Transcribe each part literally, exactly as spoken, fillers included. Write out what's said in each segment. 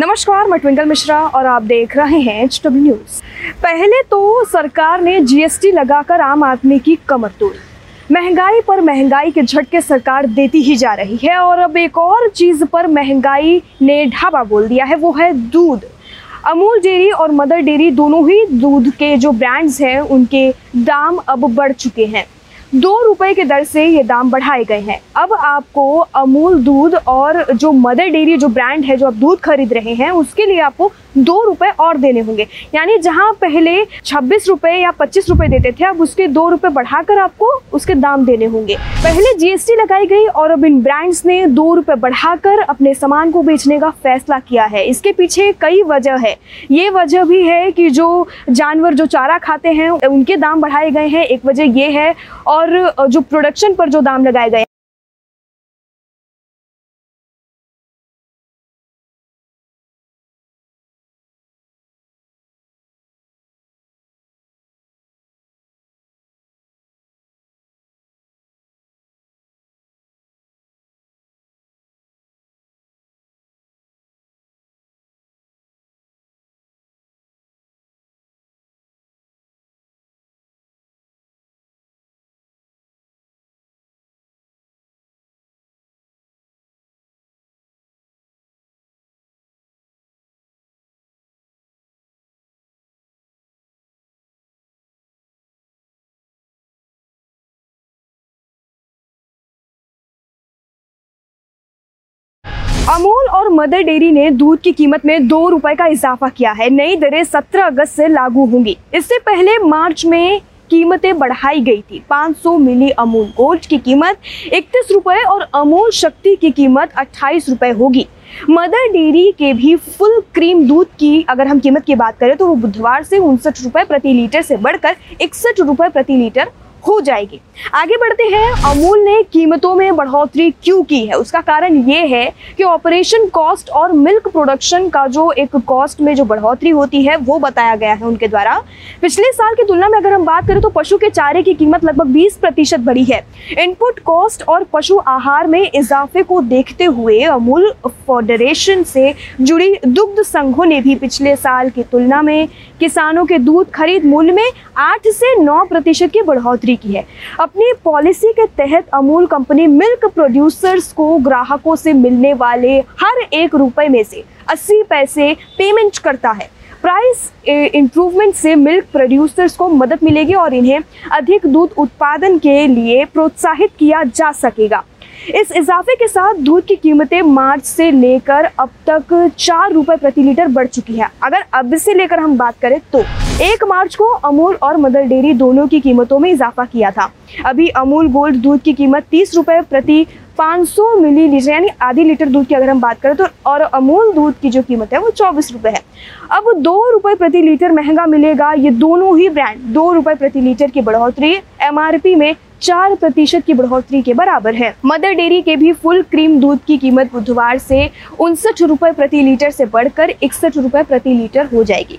नमस्कार, मैं ट्विंकल मिश्रा और आप देख रहे हैं एच टीवी न्यूज़। पहले तो सरकार ने जीएसटी लगाकर आम आदमी की कमर तोड़ी। महंगाई पर महंगाई के झटके सरकार देती ही जा रही है और अब एक और चीज़ पर महंगाई ने ढाबा बोल दिया है, वो है दूध। अमूल डेयरी और मदर डेयरी दोनों ही दूध के जो ब्रांड्स हैं उनके दाम अब बढ़ चुके हैं। दो रुपए के दर से ये दाम बढ़ाए गए हैं। अब आपको अमूल दूध और जो मदर डेयरी जो ब्रांड है जो आप दूध खरीद रहे हैं उसके लिए आपको दो रुपए और देने होंगे। यानी जहां पहले छब्बीस रुपए या पच्चीस रुपए देते थे, अब उसके दो रुपए बढ़ाकर आपको उसके दाम देने होंगे। पहले जीएसटी लगाई गई और अब इन ब्रांड्स ने दो रुपए बढ़ाकर अपने सामान को बेचने का फैसला किया है। इसके पीछे कई वजह है। ये वजह भी है कि जो जानवर जो चारा खाते हैं उनके दाम बढ़ाए गए हैं, एक वजह ये है, और जो प्रोडक्शन पर जो दाम लगाए गए। अमूल और मदर डेयरी ने दूध की कीमत में दो रुपए का इजाफा किया है। नई दरें सत्रह अगस्त से लागू होंगी। इससे पहले मार्च में कीमतें बढ़ाई गई थी। पाँच सौ मिली अमूल गोल्ड की कीमत इकतीस रुपए और अमूल शक्ति की कीमत अट्ठाईस रुपए होगी। मदर डेयरी के भी फुल क्रीम दूध की अगर हम कीमत की बात करें तो वो बुधवार से उनसठ रुपए प्रति लीटर से बढ़कर इकसठ रुपए प्रति लीटर हो जाएगी। आगे बढ़ते हैं, अमूल ने कीमतों में बढ़ोतरी क्यों की है? उसका कारण ये है कि ऑपरेशन कॉस्ट और मिल्क प्रोडक्शन का जो एक कॉस्ट में जो बढ़ोतरी होती है वो बताया गया है उनके द्वारा। पिछले साल की तुलना में अगर हम बात करें तो पशु के चारे की कीमत लगभग बीस प्रतिशत बढ़ी है। इनपुट कॉस्ट और पशु आहार में इजाफे को देखते हुए अमूल फेडरेशन से जुड़ी दुग्ध संघों ने भी पिछले साल की तुलना में किसानों के दूध खरीद मूल्य में आठ से नौ प्रतिशत की बढ़ोतरी की है। अपनी पॉलिसी के तहत अमूल कंपनी मिल्क प्रोड्यूसर्स को ग्राहकों से मिलने वाले हर एक रुपए में से अस्सी पैसे पेमेंट करता है। प्राइस इंप्रूवमेंट से मिल्क प्रोड्यूसर्स को मदद मिलेगी और इन्हें अधिक दूध उत्पादन के लिए प्रोत्साहित किया जा सकेगा। इस इजाफे के साथ दूध की कीमतें मार्च से लेकर अब तक चार रुपए प्रति लीटर बढ़ चुकी है। अगर अब से लेकर हम बात करें तो एक मार्च को अमूल और मदर डेयरी दोनों की कीमतों में इजाफा किया था। अभी अमूल गोल्ड दूध की कीमत तीस रुपए प्रति पाँच सौ मिलीलीटर यानी आधी लीटर दूध की अगर हम बात करें तो, और अमूल दूध की जो कीमत है वो चौबीस रुपये है। अब दो रुपये प्रति लीटर महंगा मिलेगा। ये दोनों ही ब्रांड दो रुपये प्रति लीटर की बढ़ोतरी एमआरपी में चार प्रतिशत की बढ़ोतरी के बराबर है। मदर डेयरी के भी फुल क्रीम दूध की कीमत बुधवार से उनसठ रुपये प्रति लीटर से बढ़कर इकसठ रुपये प्रति लीटर हो जाएगी।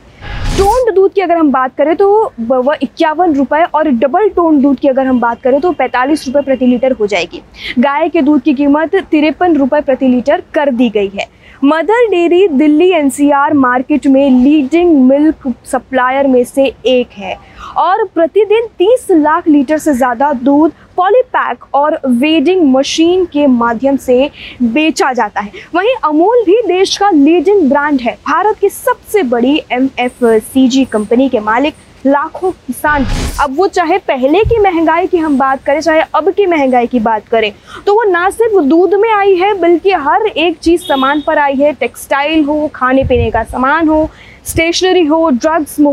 टोन्ड दूध की अगर हम बात करें तो वह इक्यावन रुपये और डबल टोन्ड दूध की अगर हम बात करें तो पैंतालीस रुपये प्रति लीटर हो जाएगी। गाय के दूध की कीमत तिरपन रुपये प्रति लीटर कर दी गई है। Mother Dairy Delhi NCR market में लीडिंग मिल्क सप्लायर में से एक है और प्रतिदिन तीस लाख लीटर से ज़्यादा दूध पॉलीपैक और वेडिंग मशीन के माध्यम से बेचा जाता है। वहीं अमूल भी देश का लीडिंग ब्रांड है। भारत की सबसे बड़ी एमएफसीजी कंपनी के मालिक लाखों किसान। अब वो चाहे पहले की महंगाई की हम बात करें चाहे अब की महंगाई की बात करें तो वो ना सिर्फ दूध में आई है बल्कि हर एक चीज़ सामान पर आई है। टेक्सटाइल हो, खाने पीने का सामान हो, स्टेशनरी हो, ड्रग्स हो,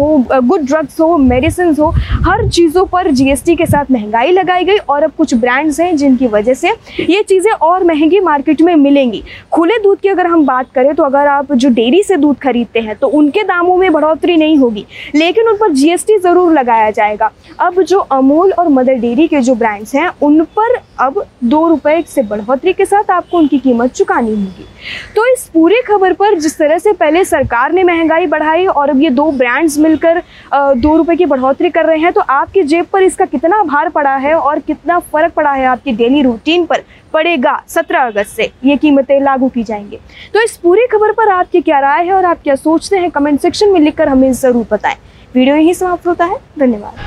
गुड ड्रग्स हो, मेडिसिन हो, हर चीज़ों पर जीएसटी के साथ महंगाई लगाई गई और अब कुछ ब्रांड्स हैं जिनकी वजह से ये चीज़ें और महंगी मार्केट में मिलेंगी। खुले दूध की अगर हम बात करें तो अगर आप जो डेयरी से दूध खरीदते हैं तो उनके दामों में बढ़ोतरी नहीं होगी लेकिन उन पर जीएसटी ज़रूर लगाया जाएगा। अब जो अमूल और मदर डेयरी के जो ब्रांड्स हैं उन पर अब दो रुपये से बढ़ोतरी के साथ आपको उनकी कीमत चुकानी होगी। तो इस पूरी खबर पर जिस तरह से पहले सरकार ने महंगाई बढ़ाई और ये दो ब्रांड्स मिलकर दो रुपये की बढ़ोतरी कर रहे हैं, तो आपकी जेब पर इसका कितना भार पड़ा है और कितना फ़र्क पड़ा है आपकी डेली रूटीन पर पड़ेगा। सत्रह अगस्त से ये कीमतें लागू की जाएंगी। तो इस पूरी खबर पर आपकी क्या राय है और आप क्या सोचते हैं, कमेंट सेक्शन में लिखकर हमें ज़रूर बताएं। वीडियो यहीं समाप्त होता है। धन्यवाद।